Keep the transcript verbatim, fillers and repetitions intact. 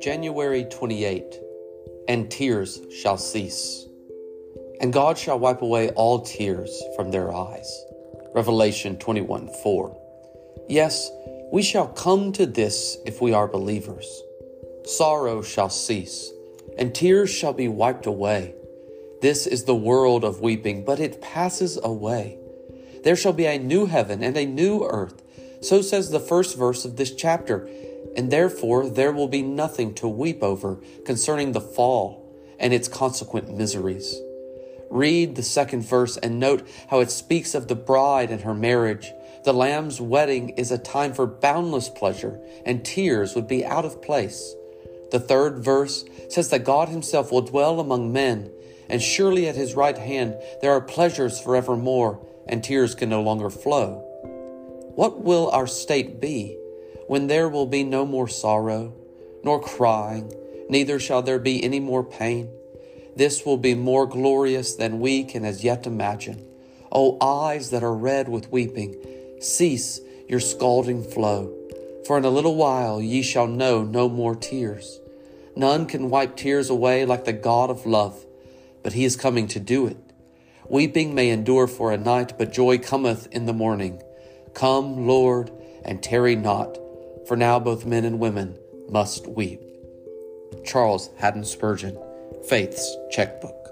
January twenty-eighth, and tears shall cease, and God shall wipe away all tears from their eyes. Revelation twenty-one four. Yes, we shall come to this if we are believers. Sorrow shall cease, and tears shall be wiped away. This is the world of weeping, but it passes away. There shall be a new heaven and a new earth. So says the first verse of this chapter. And therefore there will be nothing to weep over concerning the fall and its consequent miseries. Read the second verse and note how it speaks of the bride and her marriage. The Lamb's wedding is a time for boundless pleasure, and tears would be out of place. The third verse says that God himself will dwell among men, and surely at his right hand there are pleasures forevermore, and tears can no longer flow. What will our state be when there will be no more sorrow, nor crying, neither shall there be any more pain? This will be more glorious than we can as yet imagine. O eyes that are red with weeping, cease your scalding flow, for in a little while ye shall know no more tears. None can wipe tears away like the God of love, but he is coming to do it. Weeping may endure for a night, but joy cometh in the morning. Come, Lord, and tarry not, for now both men and women must weep. Charles Haddon Spurgeon, Faith's Checkbook.